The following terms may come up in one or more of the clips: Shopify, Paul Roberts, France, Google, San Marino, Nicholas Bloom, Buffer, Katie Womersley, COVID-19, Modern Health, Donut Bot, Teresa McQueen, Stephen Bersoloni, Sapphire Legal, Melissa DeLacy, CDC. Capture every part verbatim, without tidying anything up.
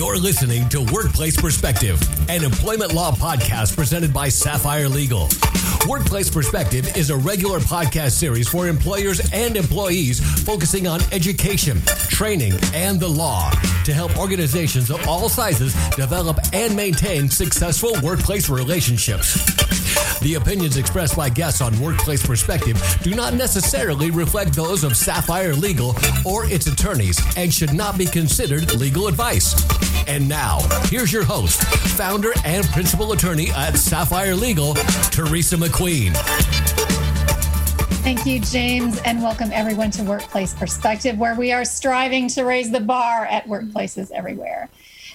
You're listening to Workplace Perspective, an employment law podcast presented by Sapphire Legal. Workplace Perspective is a regular podcast series for employers and employees focusing on education, training, and the law to help organizations of all sizes develop and maintain successful workplace relationships. The opinions expressed by guests on Workplace Perspective do not necessarily reflect those of Sapphire Legal or its attorneys and should not be considered legal advice. And now, here's your host, founder and principal attorney at Sapphire Legal, Teresa McQueen. Thank you, James, and welcome everyone to Workplace Perspective, where we are striving to raise the bar at workplaces everywhere.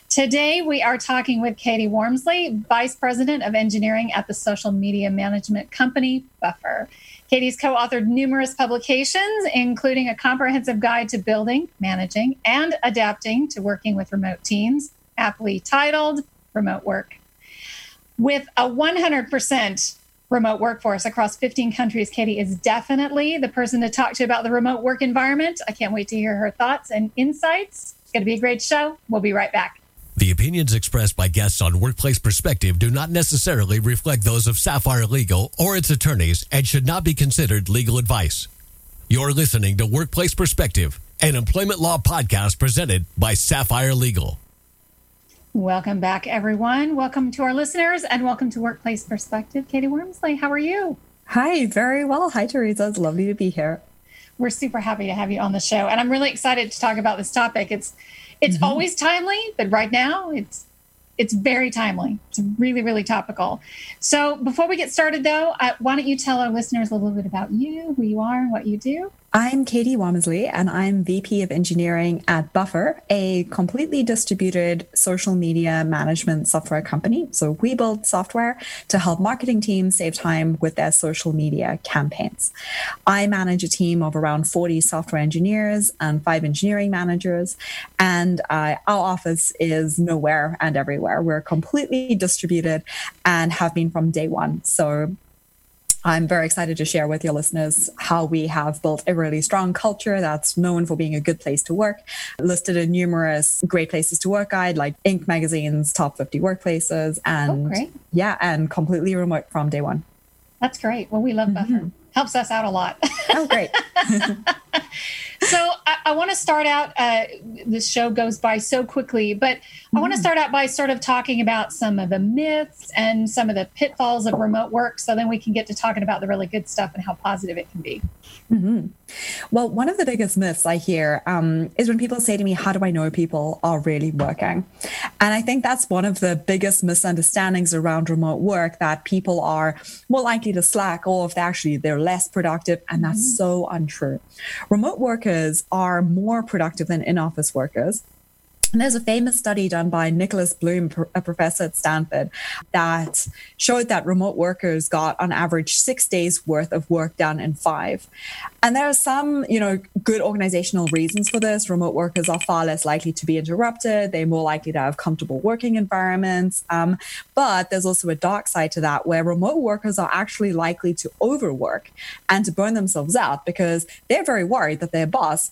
Today, we are talking with Katie Womersley, Vice President of Engineering at the social media management company, Buffer. Katie's co-authored numerous publications, including a comprehensive guide to building, managing, and adapting to working with remote teams, aptly titled Remote Work. With a one hundred percent remote workforce across fifteen countries, Katie is definitely the person to talk to about the remote work environment. I can't wait to hear her thoughts and insights. It's going to be a great show. We'll be right back. The opinions expressed by guests on Workplace Perspective do not necessarily reflect those of Sapphire Legal or its attorneys and should not be considered legal advice. You're listening to Workplace Perspective, an employment law podcast presented by Sapphire Legal. Welcome back, everyone. Welcome to our listeners and welcome to Workplace Perspective. Katie Womersley, how are you? Hi, very well. Hi, Teresa. It's lovely to be here. We're super happy to have you on the show, and I'm really excited to talk about this topic. It's It's mm-hmm. always timely, but right now it's it's very timely. It's really, really topical. So before we get started, though, I, why don't you tell our listeners a little bit about you, who you are, and what you do? I'm Katie Womersley, and I'm V P of Engineering at Buffer, a completely distributed social media management software company. So we build software to help marketing teams save time with their social media campaigns. I manage a team of around forty software engineers and five engineering managers, and uh, our office is nowhere and everywhere. We're completely distributed and have been from day one. So I'm very excited to share with your listeners how we have built a really strong culture that's known for being a good place to work, listed in numerous great places to work guide like Inc magazine's top fifty workplaces, and oh, yeah, and completely remote from day one. That's great. Well, we love mm-hmm. Buffer. Helps us out a lot. Oh, great. So I, I want to start out, uh, this show goes by so quickly, but I want to start out by sort of talking about some of the myths and some of the pitfalls of remote work. So then we can get to talking about the really good stuff and how positive it can be. Mm-hmm. Well, one of the biggest myths I hear um, is when people say to me, how do I know people are really working? And I think that's one of the biggest misunderstandings around remote work, that people are more likely to slack or if they're actually, they're less productive. And that's mm-hmm. so untrue. Remote workers are more productive than in-office workers. And there's a famous study done by Nicholas Bloom, a professor at Stanford, that showed that remote workers got on average six days worth of work done in five. And there are some, you know, good organizational reasons for this. Remote workers are far less likely to be interrupted. They're more likely to have comfortable working environments. Um, but there's also a dark side to that, where remote workers are actually likely to overwork and to burn themselves out because they're very worried that their boss,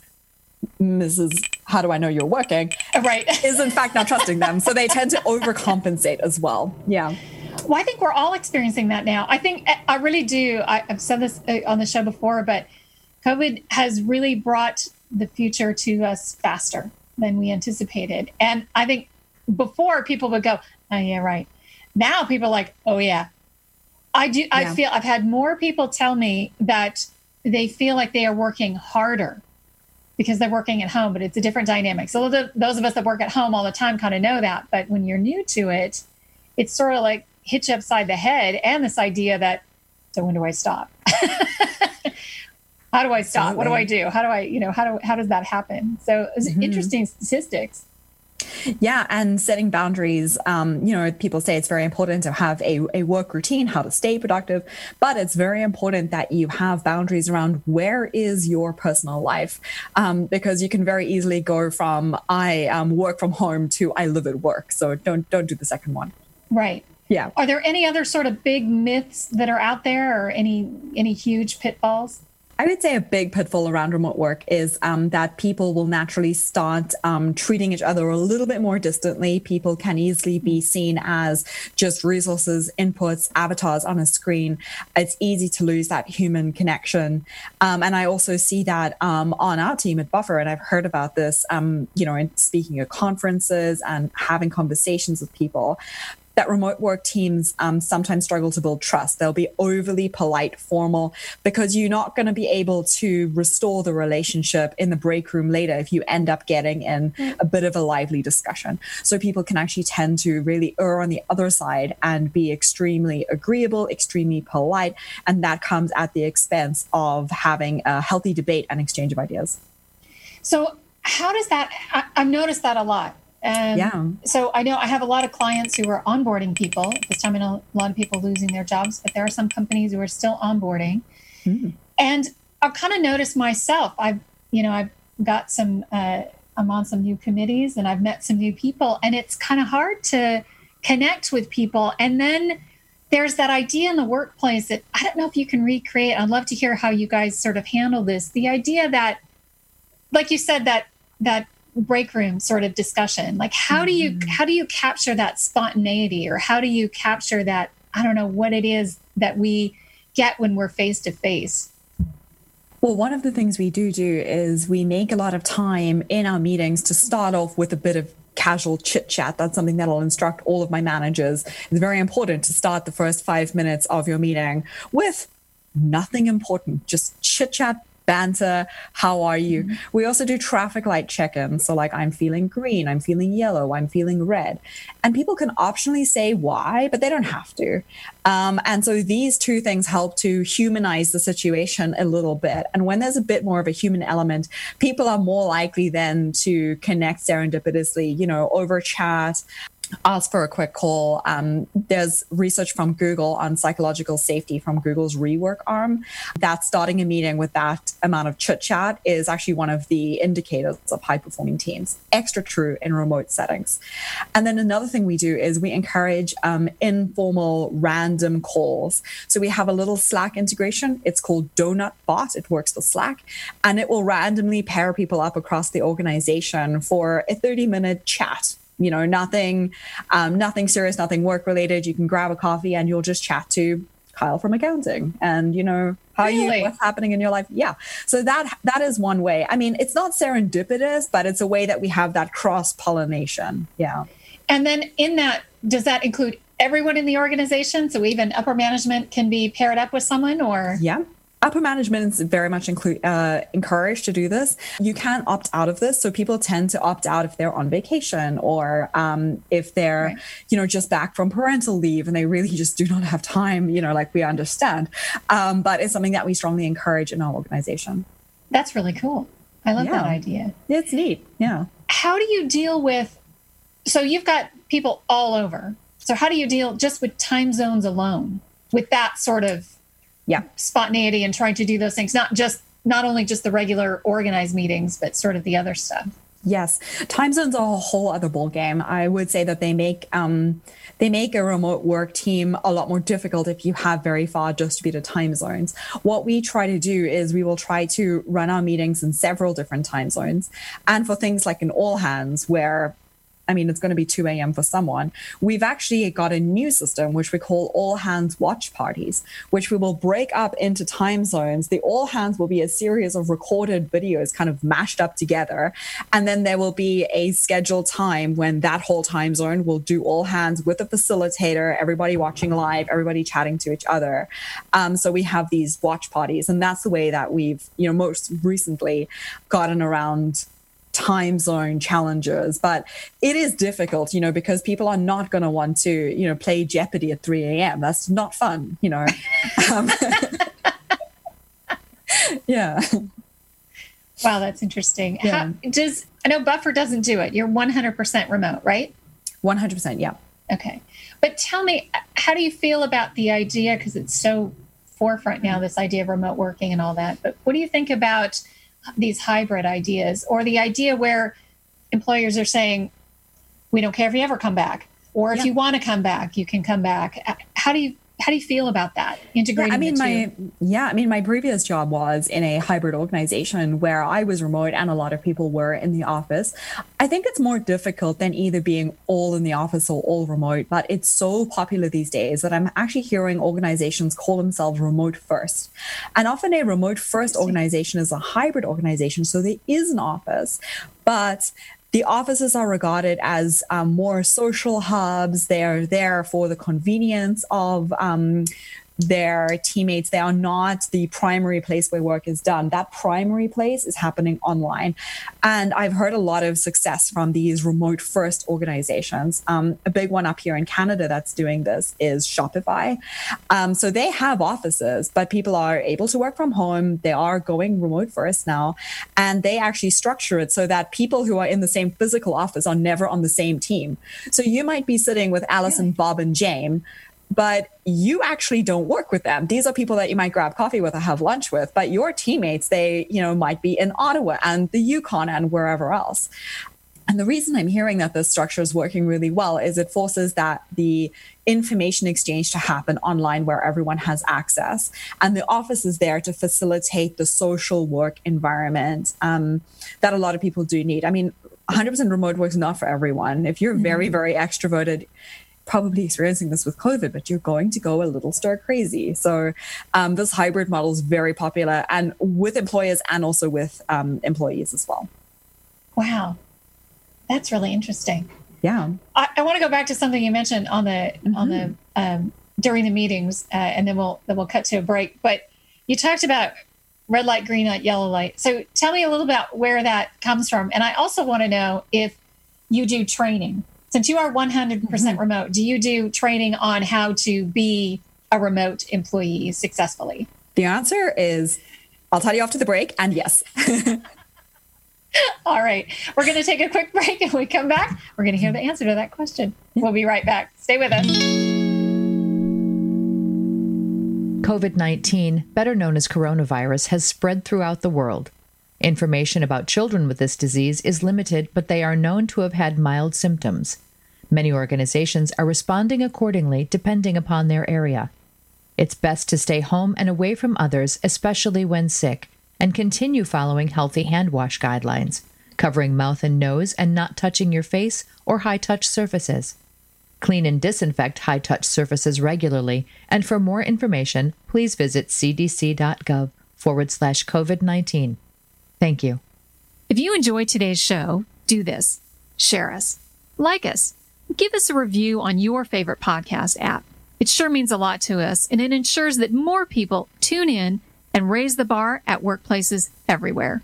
Missus How do I know you're working? Right. Is in fact not trusting them. So they tend to overcompensate as well. Yeah. Well, I think we're all experiencing that now. I think I really do. I, I've said this on the show before, but COVID has really brought the future to us faster than we anticipated. And I think before people would go, oh yeah, right. Now people are like, oh yeah. I do. Yeah. I feel I've had more people tell me that they feel like they are working harder because they're working at home, but it's a different dynamic. So those of us that work at home all the time kind of know that, but when you're new to it, it's sort of like hit you upside the head, and this idea that, so when do I stop? How do I stop? Absolutely. What do I do? How do I, you know, how do, how does that happen? So it's mm-hmm. interesting statistics. Yeah. And setting boundaries, um, you know, people say it's very important to have a, a work routine, how to stay productive, but it's very important that you have boundaries around where is your personal life, um, because you can very easily go from I um, work from home to I live at work. So don't don't do the second one. Right. Yeah. Are there any other sort of big myths that are out there, or any any huge pitfalls? I would say a big pitfall around remote work is um, that people will naturally start um, treating each other a little bit more distantly. People can easily be seen as just resources, inputs, avatars on a screen. It's easy to lose that human connection. Um, and I also see that um, on our team at Buffer, and I've heard about this, um, you know, in speaking at conferences and having conversations with people, that remote work teams um, sometimes struggle to build trust. They'll be overly polite, formal, because you're not going to be able to restore the relationship in the break room later if you end up getting in a bit of a lively discussion. So people can actually tend to really err on the other side and be extremely agreeable, extremely polite, and that comes at the expense of having a healthy debate and exchange of ideas. So how does that, I, I've noticed that a lot. Um, yeah. So I know I have a lot of clients who are onboarding people. At this time, I know a lot of people losing their jobs, but there are some companies who are still onboarding. Mm-hmm. And I've kind of noticed myself. I've, you know, I've got some, uh, I'm on some new committees and I've met some new people, and it's kind of hard to connect with people. And then there's that idea in the workplace that I don't know if you can recreate. I'd love to hear how you guys sort of handle this. The idea that, like you said, that, that, break room sort of discussion. Like, how do you how do you capture that spontaneity, or how do you capture that, I don't know what it is that we get when we're face to face? Well, one of the things we do do is we make a lot of time in our meetings to start off with a bit of casual chit chat. That's something that I'll instruct all of my managers. It's very important to start the first five minutes of your meeting with nothing important, just chit chat, banter, how are you? We also do traffic light check-ins. So like, I'm feeling green, I'm feeling yellow, I'm fealing red. And people can optionally say why, but they don't have to. Um, and so these two things help to humanize the situation a little bit. And when there's a bit more of a human element, people are more likely then to connect serendipitously, you know, over chat, ask for a quick call. Um, there's research from Google on psychological safety from Google's rework arm. That starting a meeting with that amount of chit chat is actually one of the indicators of high performing teams. Extra true in remote settings. And then another thing we do is we encourage um, informal random calls. So we have a little Slack integration. It's called Donut Bot. It works for Slack, and it will randomly pair people up across the organization for a thirty minute chat. You know, nothing, um, nothing serious, nothing work related. You can grab a coffee and you'll just chat to Kyle from accounting and, you know, how really? you, what's happening in your life. Yeah. So that, that is one way. I mean, it's not serendipitous, but it's a way that we have that cross pollination. Yeah. And then in that, does that include everyone in the organization? So even upper management can be paired up with someone, or? Yeah. Upper management is very much inclu- uh, encouraged to do this. You can opt out of this. So people tend to opt out if they're on vacation, or um, if they're, right. you know, just back from parental leave and they really just do not have time, you know, like we understand. Um, but it's something that we strongly encourage in our organization. That's really cool. I love yeah. that idea. It's neat. Yeah. How do you deal with, so you've got people all over. So how do you deal just with time zones alone with that sort of Yeah. spontaneity and trying to do those things, not just, not only just the regular organized meetings, but sort of the other stuff? Yes. Time zones are a whole other ballgame. I would say that they make um, they make a remote work team a lot more difficult if you have very far distributed time zones. What we try to do is we will try to run our meetings in several different time zones. And for things like an all hands where, I mean, it's going to be two a.m. for someone, we've actually got a new system, which we call all hands watch parties, which we will break up into time zones. The all hands will be a series of recorded videos kind of mashed up together. And then there will be a scheduled time when that whole time zone will do all hands with a facilitator, everybody watching live, everybody chatting to each other. Um, so we have these watch parties, and that's the way that we've, you know, most recently gotten around time zone challenges. But it is difficult, you know, because people are not going to want to, you know, play Jeopardy at three a.m. That's not fun, you know. um, yeah. Wow, that's interesting. Yeah. How, does I know Buffer doesn't do it. You're one hundred percent remote, right? one hundred percent, yeah. Okay. But tell me, how do you feel about the idea? Because it's so forefront now, this idea of remote working and all that. But what do you think about these hybrid ideas, or the idea where employers are saying, we don't care if you ever come back, or if yeah. you want to come back, you can come back. How do you, how do you feel about that? Integrating yeah, I mean, my, yeah, I mean, my previous job was in a hybrid organization where I was remote and a lot of people were in the office. I think it's more difficult than either being all in the office or all remote, but it's so popular these days that I'm actually hearing organizations call themselves remote first. And often a remote first organization is a hybrid organization. So there is an office, but the offices are regarded as um, more social hubs. They are there for the convenience of um, their teammates. They are not the primary place where work is done. That primary place is happening online. And I've heard a lot of success from these remote first organizations. Um, a big one up here in Canada that's doing this is Shopify. Um, so they have offices, but people are able to work from home. They are going remote first now. And they actually structure it so that people who are in the same physical office are never on the same team. So you might be sitting with Allison, yeah. Bob, and Jane, but you actually don't work with them. These are people that you might grab coffee with or have lunch with, but your teammates, they, you know, might be in Ottawa and the Yukon and wherever else. And the reason I'm hearing that this structure is working really well is it forces that the information exchange to happen online where everyone has access. And the office is there to facilitate the social work environment um, that a lot of people do need. I mean, one hundred percent remote work is not for everyone. If you're very, very extroverted, probably experiencing this with COVID, but you're going to go a little stir crazy. So um, this hybrid model is very popular and with employers and also with um, employees as well. Wow. That's really interesting. Yeah. I, I want to go back to something you mentioned on the, mm-hmm. on the, um, during the meetings uh, and then we'll, then we'll cut to a break, but you talked about red light, green light, yellow light. So tell me a little about where that comes from. And I also want to know if you do training. Since you are one hundred percent remote, do you do training on how to be a remote employee successfully? The answer is, I'll tell you after the break, and yes. All right. We're going to take a quick break, and we come back, we're going to hear the answer to that question. We'll be right back. Stay with us. COVID nineteen, better known as coronavirus, has spread throughout the world. Information about children with this disease is limited, but they are known to have had mild symptoms. Many organizations are responding accordingly, depending upon their area. It's best to stay home and away from others, especially when sick, and continue following healthy hand wash guidelines, covering mouth and nose and not touching your face or high-touch surfaces. Clean and disinfect high-touch surfaces regularly, and for more information, please visit cdc.gov forward slash COVID-19. Thank you. If you enjoyed today's show, do this. Share us. Like us. Give us a review on your favorite podcast app. It sure means a lot to us, and it ensures that more people tune in and raise the bar at workplaces everywhere.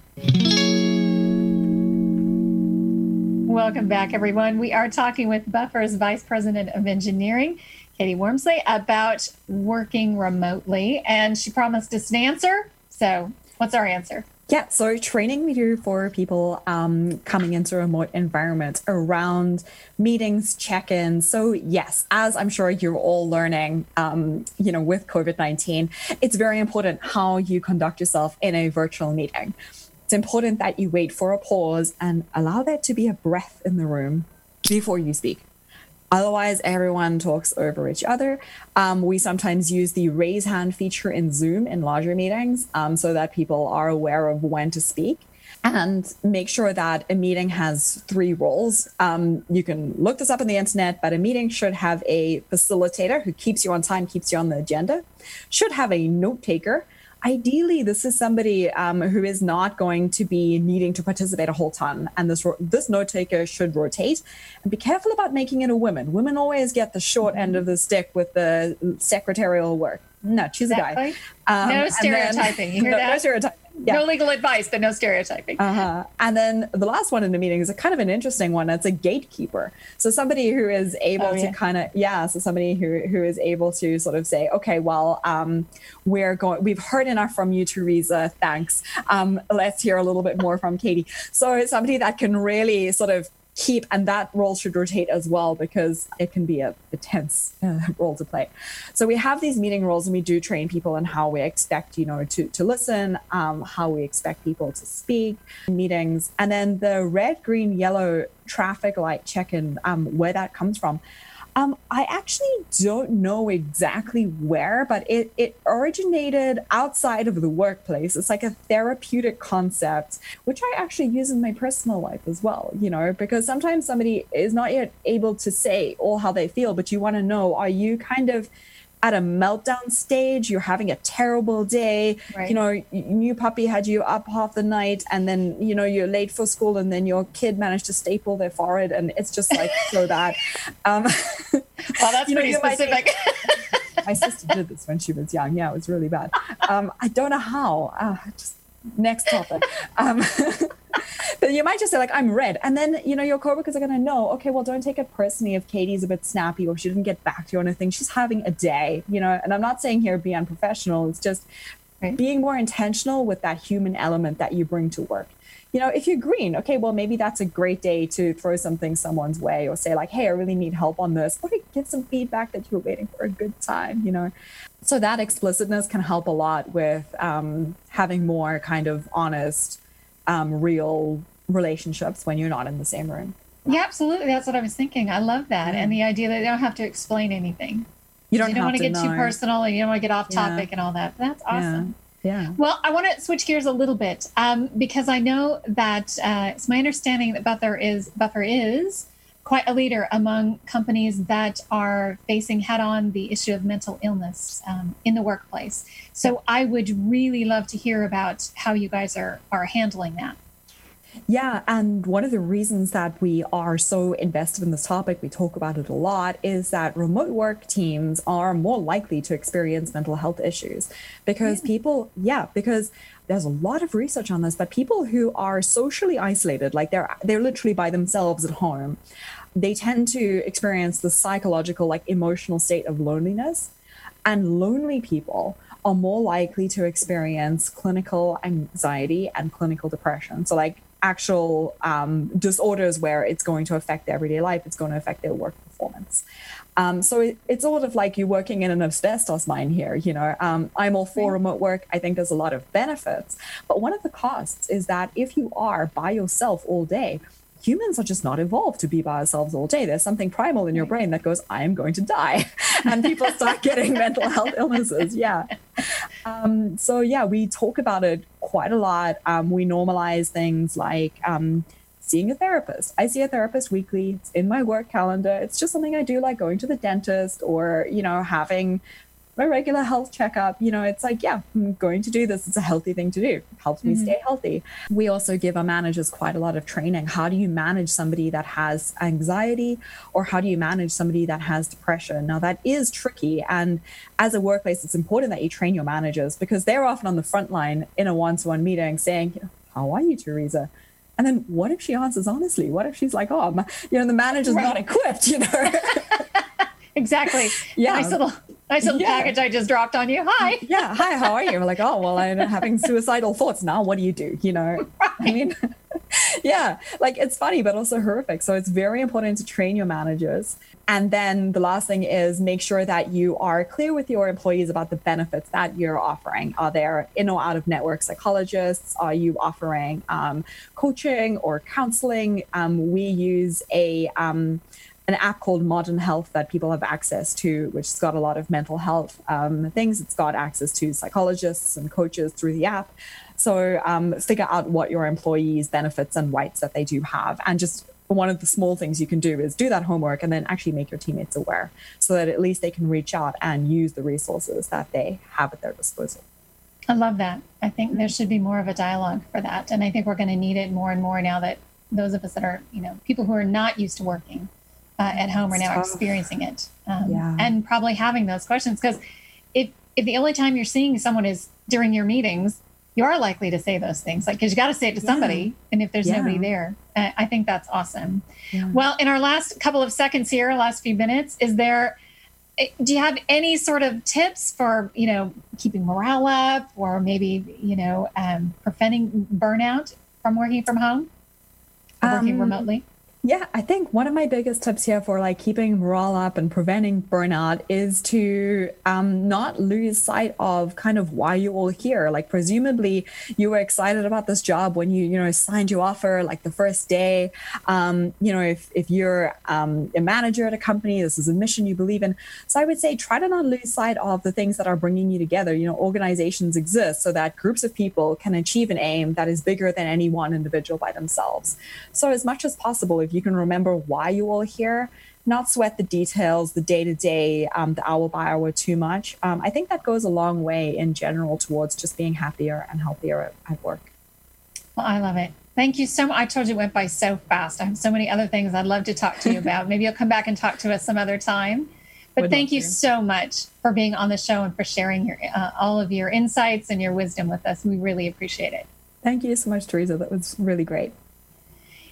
Welcome back, everyone. We are talking with Buffer's Vice President of Engineering, Katie Womersley, about working remotely, and she promised us an answer. So what's our answer? Yeah, so training we do for people um, coming into remote environments around meetings, check-ins. So yes, as I'm sure you're all learning, um, you know, with COVID nineteen, it's very important how you conduct yourself in a virtual meeting. It's important that you wait for a pause and allow there to be a breath in the room before you speak. Otherwise, everyone talks over each other. Um, we sometimes use the raise hand feature in Zoom in larger meetings um, so that people are aware of when to speak. And make sure that a meeting has three roles. Um, you can look this up on the internet, but a meeting should have a facilitator who keeps you on time, keeps you on the agenda, should have a note taker. Ideally, this is somebody um, who is not going to be needing to participate a whole ton. And this ro- this note taker should rotate. And be careful about making it a woman. Women always get the short end of the stick with the secretarial work. No, choose exactly. a guy. Um, no stereotyping. Then, you hear no, that? No stereotyping. Yeah. No legal advice, but no stereotyping. Uh-huh. And then the last one in the meeting is a kind of an interesting one. It's a gatekeeper. So somebody who is able oh, to yeah. kind of, yeah, so somebody who, who is able to sort of say, okay, well, um, we're going, we've heard enough from you, Teresa. Thanks. Um, let's hear a little bit more from Katie. So it's somebody that can really sort of keep, and that role should rotate as well because it can be a, a tense uh, role to play. So we have these meeting roles, and we do train people on how we expect, you know, to to listen, um, how we expect people to speak in meetings, and then the red, green, yellow traffic light check-in, um, where that comes from. Um, I actually don't know exactly where, but it, it originated outside of the workplace. It's like a therapeutic concept, which I actually use in my personal life as well, you know, because sometimes somebody is not yet able to say all how they feel, but you want to know, are you kind of at a meltdown stage, you're having a terrible day, right. You know, new puppy had you up half the night and then, you know, you're late for school and then your kid managed to staple their forehead and it's just like so bad. Um, well, that's pretty know, specific. My, my sister did this when she was young. Yeah, it was really bad. Um, I don't know how. Uh, just next topic. Um, but you might just say like, I'm red. And then, you know, your coworkers are going to know, okay, well, don't take it personally if Katie's a bit snappy or she didn't get back to you or anything. She's having a day, you know, and I'm not saying here be unprofessional. It's just right. being more intentional with that human element that you bring to work. You know, if you're green, okay, well, maybe that's a great day to throw something someone's way or say like, hey, I really need help on this. Or get some feedback that you were waiting for a good time, you know. So that explicitness can help a lot with um, having more kind of honest, um, real relationships when you're not in the same room. Yeah, absolutely. That's what I was thinking. I love that. Yeah. And the idea that they don't have to explain anything. You don't, you don't want to get know. too personal and you don't want to get off topic yeah. and all that. That's awesome. Yeah. Yeah. Well, I want to switch gears a little bit um, because I know that uh, it's my understanding that Buffer is Buffer is quite a leader among companies that are facing head-on the issue of mental illness um, in the workplace. So I would really love to hear about how you guys are are handling that. Yeah. And one of the reasons that we are so invested in this topic, we talk about it a lot, is that remote work teams are more likely to experience mental health issues because yeah. people, yeah, because there's a lot of research on this, but people who are socially isolated, like they're, they're literally by themselves at home, they tend to experience the psychological, like emotional state of loneliness, and lonely people are more likely to experience clinical anxiety and clinical depression. So like, actual um, disorders where it's going to affect their everyday life, it's going to affect their work performance. Um, so it, it's sort of like you're working in an asbestos mine here, you know. Um, I'm all for remote work. I think there's a lot of benefits. But one of the costs is that if you are by yourself all day, humans are just not evolved to be by ourselves all day. There's something primal in your brain that goes, I am going to die. And people start getting mental health illnesses. Yeah. Um, so, yeah, we talk about it quite a lot. Um, we normalize things like um, seeing a therapist. I see a therapist weekly. It's in my work calendar. It's just something I do, like going to the dentist or, you know, having my regular health checkup. You know, it's like, yeah, I'm going to do this. It's a healthy thing to do. It helps me mm-hmm. stay healthy. We also give our managers quite a lot of training. How do you manage somebody that has anxiety, or how do you manage somebody that has depression? Now that is tricky. And as a workplace, it's important that you train your managers because they're often on the front line in a one-to-one meeting saying, how are you, Teresa? And then what if she answers honestly? What if she's like, oh, my, you know, the manager's right. not equipped, you know? Exactly. Yeah. Nice little, nice little yeah. package I just dropped on you. Hi. Yeah. Hi. How are you? We're like, oh, well, I'm having suicidal thoughts now. What do you do? You know, right. I mean, yeah, like it's funny, but also horrific. So it's very important to train your managers. And then the last thing is make sure that you are clear with your employees about the benefits that you're offering. Are there in or out of network psychologists? Are you offering um, coaching or counseling? Um, we use a... Um, an app called Modern Health that people have access to, which has got a lot of mental health um, things. It's got access to psychologists and coaches through the app. So um, figure out what your employees' benefits and rights that they do have. And just one of the small things you can do is do that homework and then actually make your teammates aware so that at least they can reach out and use the resources that they have at their disposal. I love that. I think there should be more of a dialogue for that. And I think we're going to need it more and more now that those of us that are, you know, people who are not used to working Uh, at home are now tough. Experiencing it um, yeah. and probably having those questions. Because if, if the only time you're seeing someone is during your meetings, you are likely to say those things, like, because you got to say it to somebody. Yeah. And if there's yeah. nobody there, uh, I think that's awesome. Yeah. Well, in our last couple of seconds here, last few minutes, is there, do you have any sort of tips for, you know, keeping morale up or maybe, you know, um, preventing burnout from working from home, or working um, remotely? Yeah, I think one of my biggest tips here for like keeping morale up and preventing burnout is to um, not lose sight of kind of why you're all here. Like presumably you were excited about this job when you, you know, signed your offer like the first day. Um, you know, if, if you're um, a manager at a company, this is a mission you believe in. So I would say try to not lose sight of the things that are bringing you together. You know, organizations exist so that groups of people can achieve an aim that is bigger than any one individual by themselves. So as much as possible, if you can remember why you all here, not sweat the details, the day-to-day, um, the hour by hour too much. Um, I think that goes a long way in general towards just being happier and healthier at, at work. Well, I love it. Thank you so much. I told you it went by so fast. I have so many other things I'd love to talk to you about. Maybe you'll come back and talk to us some other time. But Would thank you to. so much for being on the show and for sharing your uh, all of your insights and your wisdom with us. We really appreciate it. Thank you so much, Teresa. That was really great.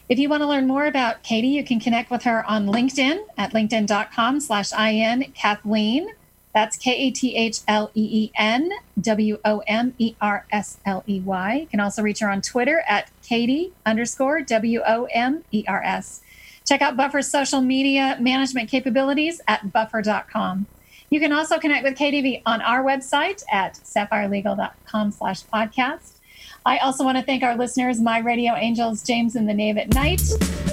If you want to learn more about Katie, you can connect with her on LinkedIn at linkedin.com slash IN Kathleen. That's K A T H L E E N W O M E R S L E Y. You can also reach her on Twitter at Katie underscore W O M E R S. Check out Buffer's social media management capabilities at buffer dot com. You can also connect with Katie on our website at sapphirelegal.com slash podcast. I also want to thank our listeners, my radio angels, James and the Knave at Night,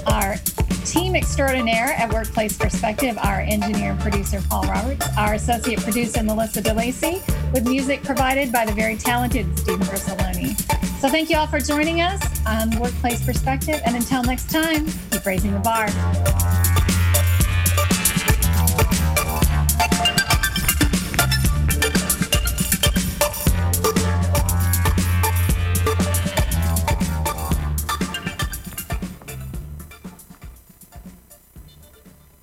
our team extraordinaire at Workplace Perspective, our engineer and producer, Paul Roberts, our associate producer, Melissa DeLacy, with music provided by the very talented Stephen Bersoloni. So thank you all for joining us on Workplace Perspective. And until next time, keep raising the bar.